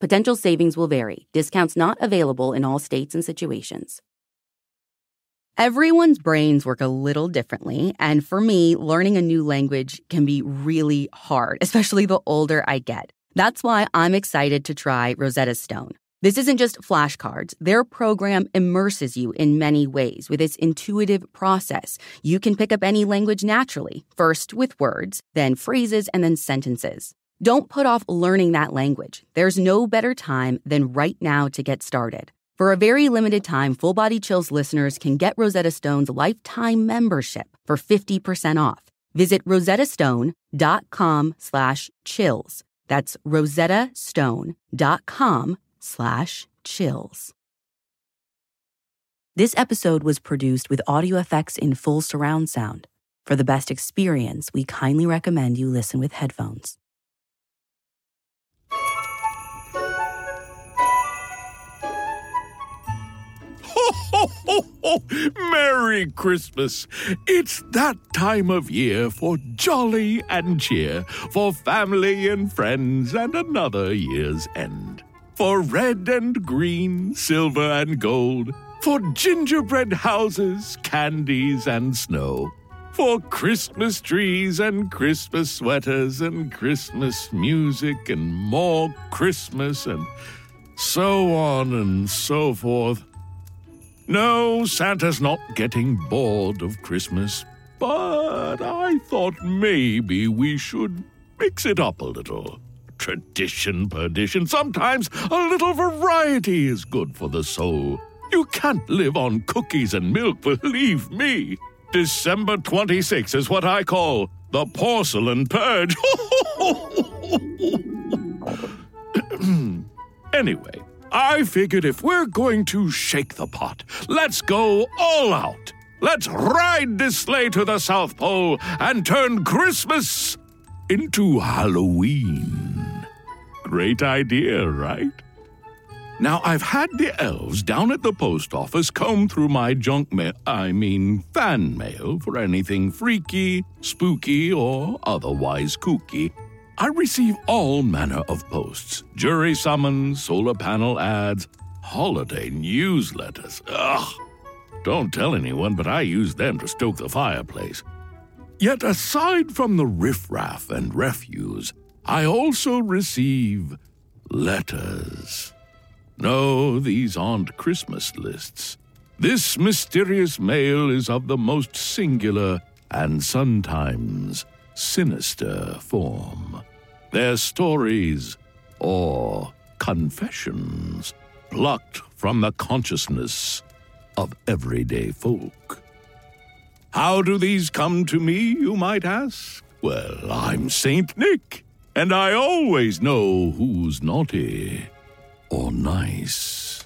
Potential savings will vary. Discounts not available in all states and situations. Everyone's brains work a little differently, and for me, learning a new language can be really hard, especially the older I get. That's why I'm excited to try Rosetta Stone. This isn't just flashcards. Their program immerses you in many ways with its intuitive process. You can pick up any language naturally, first with words, then phrases, and then sentences. Don't put off learning that language. There's no better time than right now to get started. For a very limited time, Full Body Chills listeners can get Rosetta Stone's lifetime membership for 50% off. Visit rosettastone.com/chills. That's rosettastone.com/chills. This episode was produced with audio effects in full surround sound. For the best experience, we kindly recommend you listen with headphones. Merry Christmas. It's that time of year for jolly and cheer, for family and friends and another year's end. For red and green, silver and gold, for gingerbread houses, candies and snow, for Christmas trees and Christmas sweaters and Christmas music and more Christmas and so on and so forth. No, Santa's not getting bored of Christmas, but I thought maybe we should mix it up a little. Tradition, perdition, sometimes a little variety is good for the soul. You can't live on cookies and milk, believe me. December 26 is what I call the porcelain purge. Anyway, I figured if we're going to shake the pot, let's go all out. Let's ride this sleigh to the South Pole and turn Christmas into Halloween. Great idea, right? Now, I've had the elves down at the post office comb through my fan mail for anything freaky, spooky, or otherwise kooky. I receive all manner of posts, jury summons, solar panel ads, holiday newsletters. Ugh! Don't tell anyone, but I use them to stoke the fireplace. Yet aside from the riffraff and refuse, I also receive letters. No, these aren't Christmas lists. This mysterious mail is of the most singular and sometimes sinister form. Their stories, or confessions, plucked from the consciousness of everyday folk. How do these come to me, you might ask? Well, I'm St. Nick, and I always know who's naughty or nice.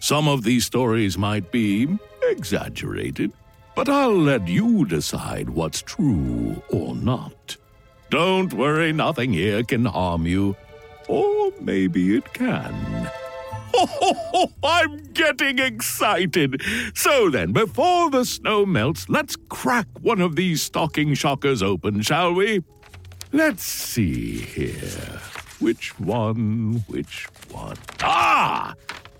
Some of these stories might be exaggerated, but I'll let you decide what's true or not. Don't worry, nothing here can harm you. Or maybe it can. I'm getting excited. So then, before the snow melts, let's crack one of these stocking shockers open, shall we? Let's see here. Which one? Ah!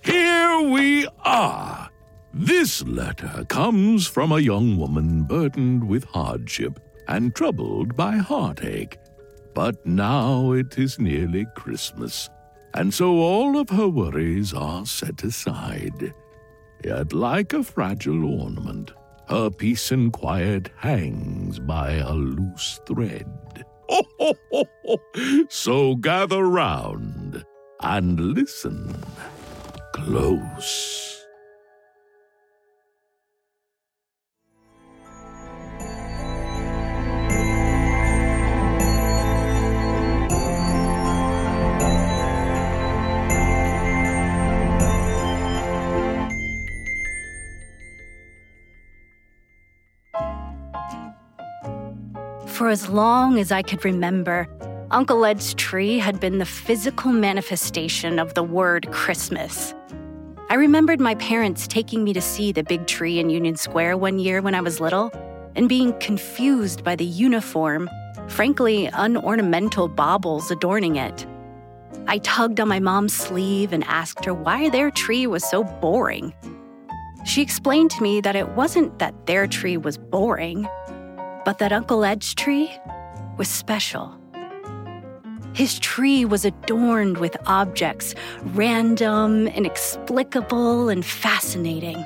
Here we are! This letter comes from a young woman burdened with hardship and troubled by heartache. But now it is nearly Christmas, and so all of her worries are set aside. Yet like a fragile ornament, her peace and quiet hangs by a loose thread. So gather round and listen close. For as long as I could remember, Uncle Ed's tree had been the physical manifestation of the word Christmas. I remembered my parents taking me to see the big tree in Union Square one year when I was little and being confused by the uniform, frankly unornamental baubles adorning it. I tugged on my mom's sleeve and asked her why their tree was so boring. She explained to me that it wasn't that their tree was boring, but that Uncle Ed's tree was special. His tree was adorned with objects, random, inexplicable, and fascinating.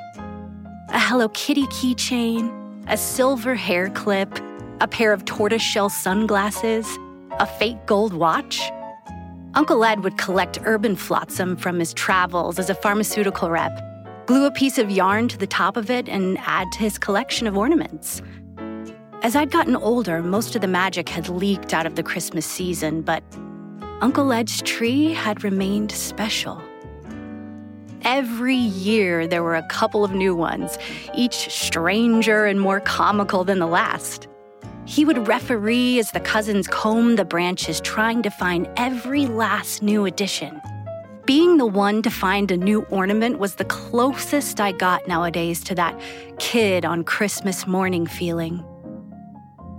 A Hello Kitty keychain, a silver hair clip, a pair of tortoiseshell sunglasses, a fake gold watch. Uncle Ed would collect urban flotsam from his travels as a pharmaceutical rep, glue a piece of yarn to the top of it, and add to his collection of ornaments. As I'd gotten older, most of the magic had leaked out of the Christmas season, but Uncle Ed's tree had remained special. Every year, there were a couple of new ones, each stranger and more comical than the last. He would referee as the cousins combed the branches, trying to find every last new addition. Being the one to find a new ornament was the closest I got nowadays to that kid on Christmas morning feeling.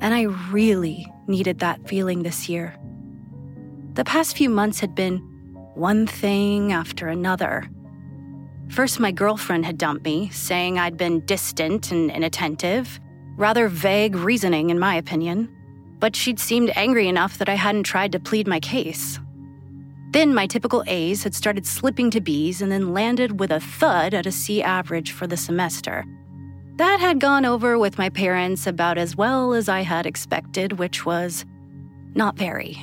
And I really needed that feeling this year. The past few months had been one thing after another. First, my girlfriend had dumped me, saying I'd been distant and inattentive. Rather vague reasoning, in my opinion, but she'd seemed angry enough that I hadn't tried to plead my case. Then my typical A's had started slipping to B's and then landed with a thud at a C average for the semester. That had gone over with my parents about as well as I had expected, which was not very.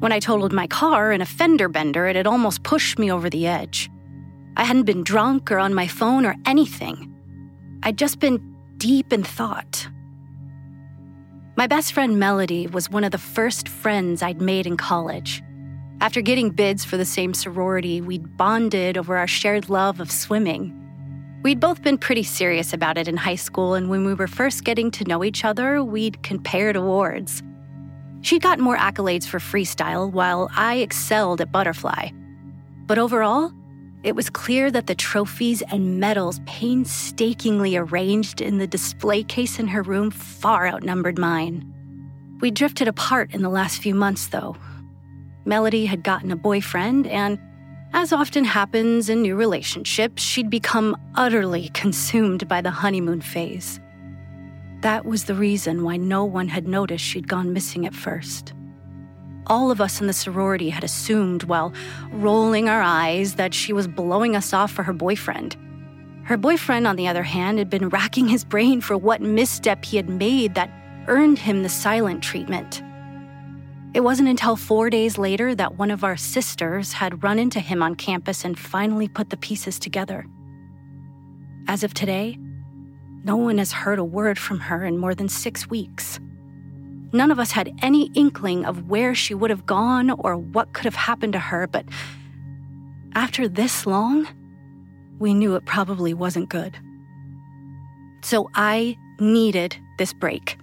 When I totaled my car in a fender bender, it had almost pushed me over the edge. I hadn't been drunk or on my phone or anything. I'd just been deep in thought. My best friend Melody was one of the first friends I'd made in college. After getting bids for the same sorority, we'd bonded over our shared love of swimming. We'd both been pretty serious about it in high school, and when we were first getting to know each other, we'd compared awards. She got more accolades for freestyle, while I excelled at butterfly. But overall, it was clear that the trophies and medals painstakingly arranged in the display case in her room far outnumbered mine. We drifted apart in the last few months, though. Melody had gotten a boyfriend, and as often happens in new relationships, she'd become utterly consumed by the honeymoon phase. That was the reason why no one had noticed she'd gone missing at first. All of us in the sorority had assumed, while rolling our eyes, that she was blowing us off for her boyfriend. Her boyfriend, on the other hand, had been racking his brain for what misstep he had made that earned him the silent treatment. It wasn't until 4 days later that one of our sisters had run into him on campus and finally put the pieces together. As of today, no one has heard a word from her in more than 6 weeks. None of us had any inkling of where she would have gone or what could have happened to her, but after this long, we knew it probably wasn't good. So I needed this break.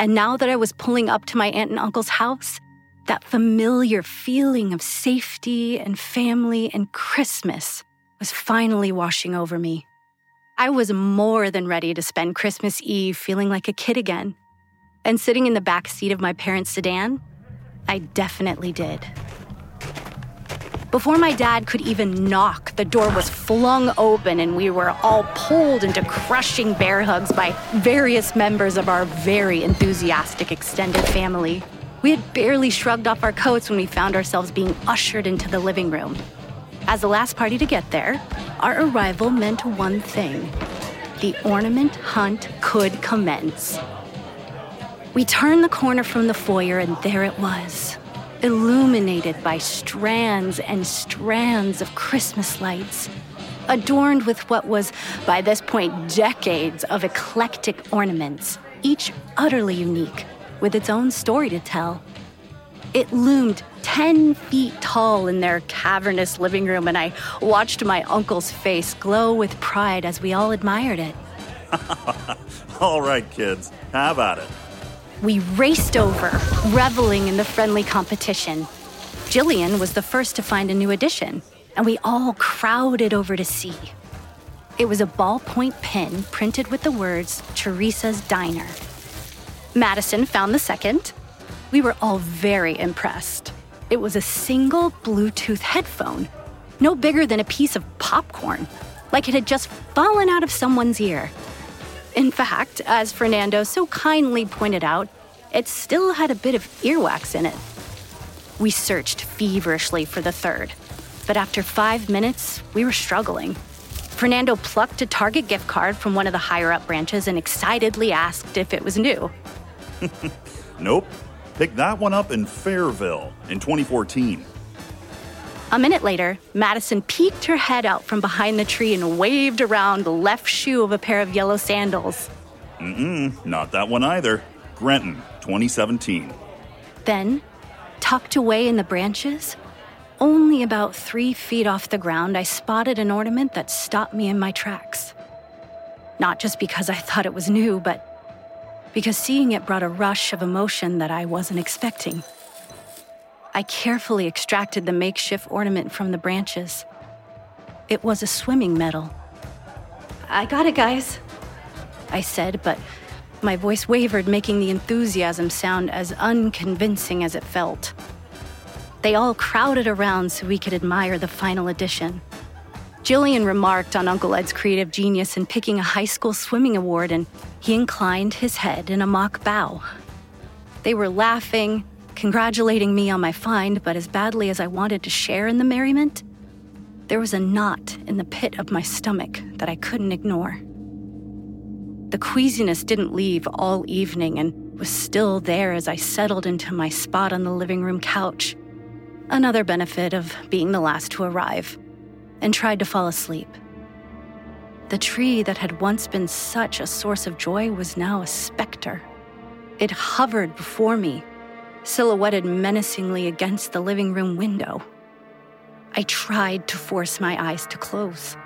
And now that I was pulling up to my aunt and uncle's house, that familiar feeling of safety and family and Christmas was finally washing over me. I was more than ready to spend Christmas Eve feeling like a kid again. And sitting in the back seat of my parents' sedan, I definitely did. Before my dad could even knock, the door was flung open and we were all pulled into crushing bear hugs by various members of our very enthusiastic extended family. We had barely shrugged off our coats when we found ourselves being ushered into the living room. As the last party to get there, our arrival meant one thing: the ornament hunt could commence. We turned the corner from the foyer, and there it was, illuminated by strands and strands of Christmas lights, adorned with what was, by this point, decades of eclectic ornaments, each utterly unique, with its own story to tell. It loomed 10 feet tall in their cavernous living room, and I watched my uncle's face glow with pride as we all admired it. All right, kids, how about it? We raced over, reveling in the friendly competition. Jillian was the first to find a new addition, and we all crowded over to see. It was a ballpoint pen printed with the words, Teresa's Diner. Madison found the second. We were all very impressed. It was a single Bluetooth headphone, no bigger than a piece of popcorn, like it had just fallen out of someone's ear. In fact, as Fernando so kindly pointed out, it still had a bit of earwax in it. We searched feverishly for the third, but after 5 minutes, we were struggling. Fernando plucked a Target gift card from one of the higher-up branches and excitedly asked if it was new. Nope. Picked that one up in Fairville in 2014. A minute later, Madison peeked her head out from behind the tree and waved around the left shoe of a pair of yellow sandals. Not that one either. Grenton, 2017. Then, tucked away in the branches, only about 3 feet off the ground, I spotted an ornament that stopped me in my tracks. Not just because I thought it was new, but because seeing it brought a rush of emotion that I wasn't expecting. I carefully extracted the makeshift ornament from the branches. It was a swimming medal. "I got it, guys," I said, but my voice wavered, making the enthusiasm sound as unconvincing as it felt. They all crowded around so we could admire the final edition. Jillian remarked on Uncle Ed's creative genius in picking a high school swimming award, and he inclined his head in a mock bow. They were laughing, congratulating me on my find, but as badly as I wanted to share in the merriment, there was a knot in the pit of my stomach that I couldn't ignore. The queasiness didn't leave all evening and was still there as I settled into my spot on the living room couch, another benefit of being the last to arrive, and tried to fall asleep. The tree that had once been such a source of joy was now a specter. It hovered before me, silhouetted menacingly against the living room window. I tried to force my eyes to close,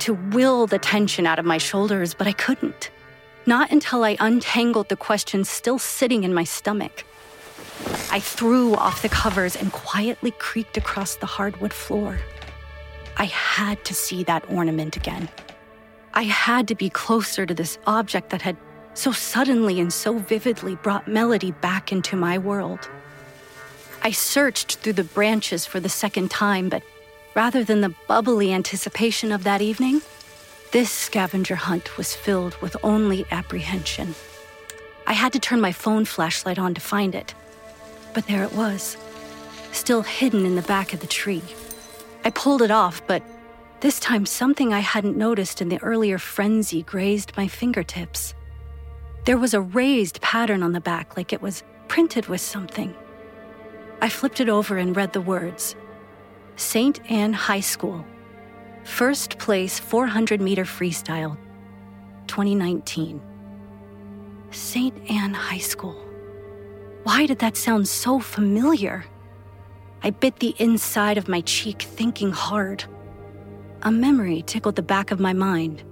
to will the tension out of my shoulders, but I couldn't. Not until I untangled the question still sitting in my stomach. I threw off the covers and quietly creaked across the hardwood floor. I had to see that ornament again. I had to be closer to this object that had so suddenly and so vividly brought melody back into my world. I searched through the branches for the second time, but rather than the bubbly anticipation of that evening, this scavenger hunt was filled with only apprehension. I had to turn my phone flashlight on to find it, but there it was, still hidden in the back of the tree. I pulled it off, but this time something I hadn't noticed in the earlier frenzy grazed my fingertips. There was a raised pattern on the back, like it was printed with something. I flipped it over and read the words, St. Anne High School, first place 400-meter freestyle, 2019. St. Anne High School. Why did that sound so familiar? I bit the inside of my cheek, thinking hard. A memory tickled the back of my mind.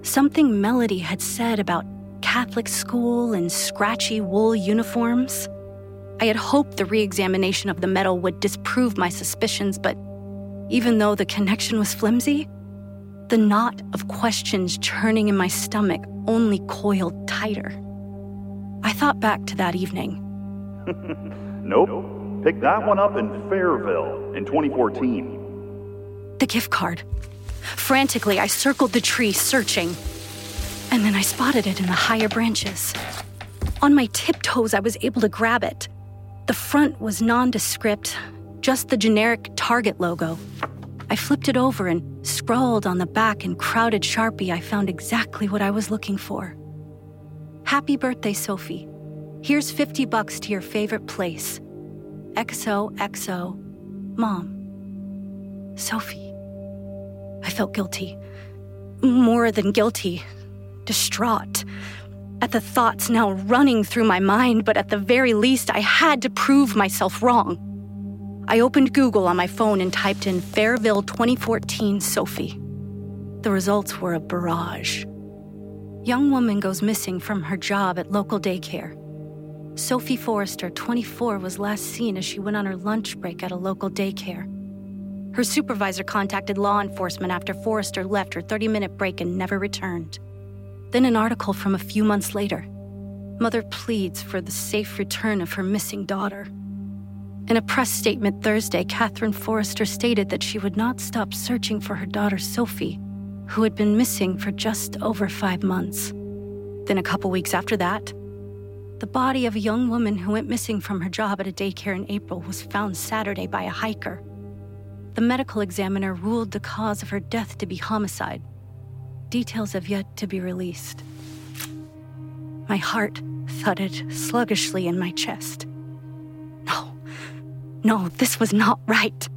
Something Melody had said about Catholic school and scratchy wool uniforms. I had hoped the re-examination of the medal would disprove my suspicions, but even though the connection was flimsy, the knot of questions churning in my stomach only coiled tighter. I thought back to that evening. Nope. Picked that one up in Fairville in 2014. The gift card. Frantically, I circled the tree, searching. And then I spotted it in the higher branches. On my tiptoes, I was able to grab it. The front was nondescript, just the generic Target logo. I flipped it over and scrawled on the back in crowded Sharpie. I found exactly what I was looking for. Happy birthday, Sophie. Here's $50 to your favorite place. XOXO, Mom. Sophie. I felt guilty. More than guilty. Distraught. At the thoughts now running through my mind, but at the very least, I had to prove myself wrong. I opened Google on my phone and typed in Fairville 2014 Sophie. The results were a barrage. Young woman goes missing from her job at local daycare. Sophie Forrester, 24, was last seen as she went on her lunch break at a local daycare. Her supervisor contacted law enforcement after Forrester left her 30-minute break and never returned. Then an article from a few months later. Mother pleads for the safe return of her missing daughter. In a press statement Thursday, Catherine Forrester stated that she would not stop searching for her daughter Sophie, who had been missing for just over 5 months. Then a couple weeks after that, the body of a young woman who went missing from her job at a daycare in April was found Saturday by a hiker. The medical examiner ruled the cause of her death to be homicide. Details have yet to be released. My heart thudded sluggishly in my chest. No, this was not right.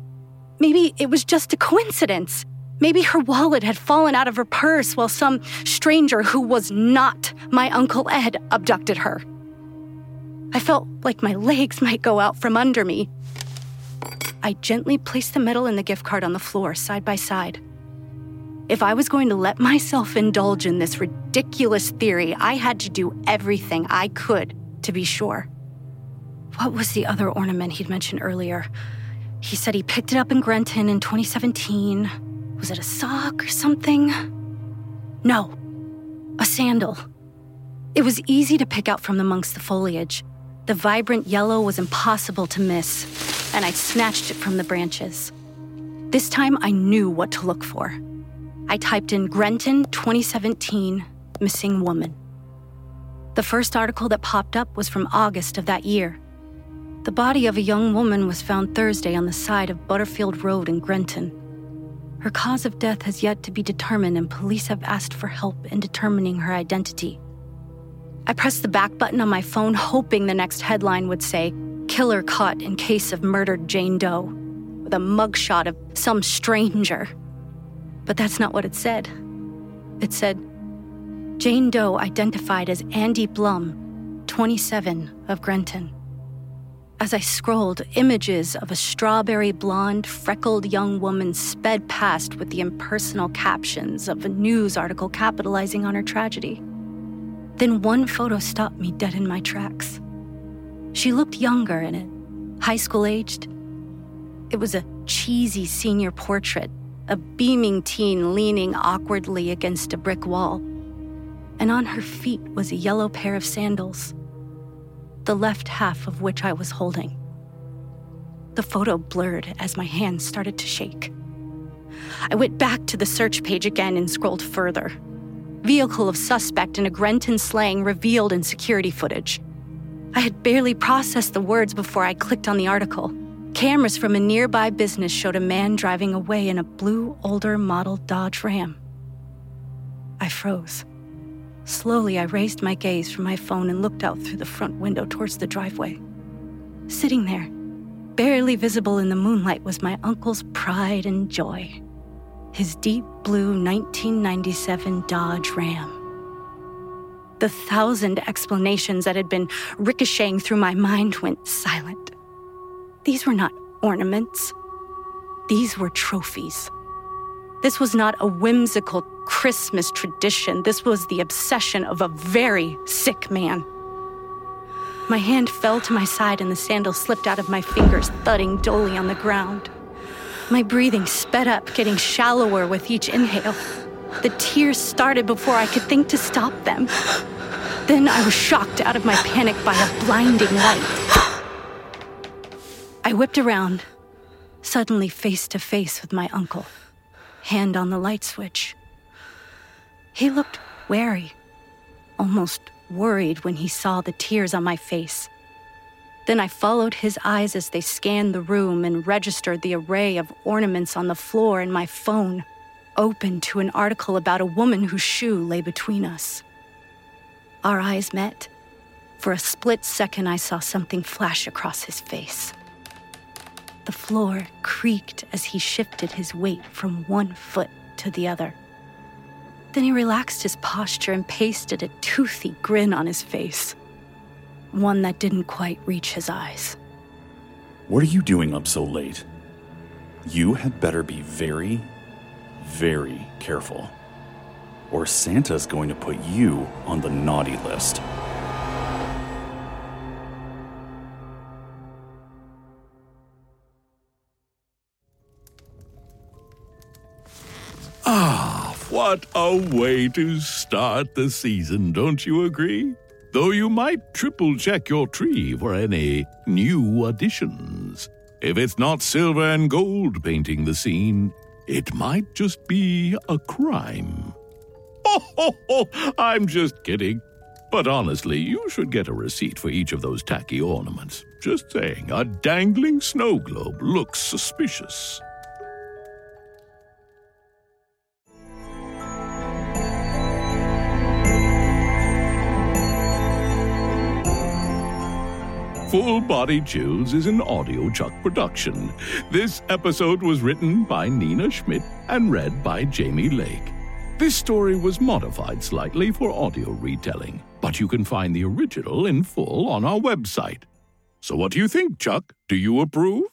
Maybe it was just a coincidence. Maybe her wallet had fallen out of her purse while some stranger who was not my Uncle Ed abducted her. I felt like my legs might go out from under me. I gently placed the medal and the gift card on the floor, side by side. If I was going to let myself indulge in this ridiculous theory, I had to do everything I could to be sure. What was the other ornament he'd mentioned earlier? He said he picked it up in Grenton in 2017. Was it a sock or something? No, a sandal. It was easy to pick out from amongst the foliage. The vibrant yellow was impossible to miss, and I snatched it from the branches. This time I knew what to look for. I typed in Grenton 2017 missing woman. The first article that popped up was from August of that year. The body of a young woman was found Thursday on the side of Butterfield Road in Grenton. Her cause of death has yet to be determined, and police have asked for help in determining her identity. I pressed the back button on my phone, hoping the next headline would say, "Killer caught in case of murdered Jane Doe," with a mugshot of some stranger. But that's not what it said. It said, "Jane Doe identified as Andy Blum, 27, of Grenton." As I scrolled, images of a strawberry blonde, freckled young woman sped past with the impersonal captions of a news article capitalizing on her tragedy. Then one photo stopped me dead in my tracks. She looked younger in it, high school aged. It was a cheesy senior portrait, a beaming teen leaning awkwardly against a brick wall. And on her feet was a yellow pair of sandals, the left half of which I was holding. The photo blurred as my hands started to shake. I went back to the search page again and scrolled further. Vehicle of suspect in a Grenton slaying revealed in security footage. I had barely processed the words before I clicked on the article. Cameras from a nearby business showed a man driving away in a blue, older model Dodge Ram. I froze. Slowly, I raised my gaze from my phone and looked out through the front window towards the driveway. Sitting there, barely visible in the moonlight, was my uncle's pride and joy, his deep blue 1997 Dodge Ram. The 1,000 explanations that had been ricocheting through my mind went silent. These were not ornaments. These were trophies. This was not a whimsical Christmas tradition. This was the obsession of a very sick man. My hand fell to my side and the sandal slipped out of my fingers, thudding dully on the ground. My breathing sped up, getting shallower with each inhale. The tears started before I could think to stop them. Then I was shocked out of my panic by a blinding light. I whipped around, suddenly face to face with my uncle. Hand on the light switch. He looked wary, almost worried when he saw the tears on my face. Then I followed his eyes as they scanned the room and registered the array of ornaments on the floor, and my phone opened to an article about a woman whose shoe lay between us. Our eyes met. For a split second, I saw something flash across his face. The floor creaked as he shifted his weight from one foot to the other. Then he relaxed his posture and pasted a toothy grin on his face, one that didn't quite reach his eyes. "What are you doing up so late? You had better be very, very careful, or Santa's going to put you on the naughty list." What a way to start the season, don't you agree? Though you might triple-check your tree for any new additions. If it's not silver and gold painting the scene, it might just be a crime. I'm just kidding. But honestly, you should get a receipt for each of those tacky ornaments. Just saying, a dangling snow globe looks suspicious. Full Body Chills is an audiochuck production. This episode was written by Nina Schmidt and read by Jamie Lake. This story was modified slightly for audio retelling, but you can find the original in full on our website. So what do you think, Chuck? Do you approve?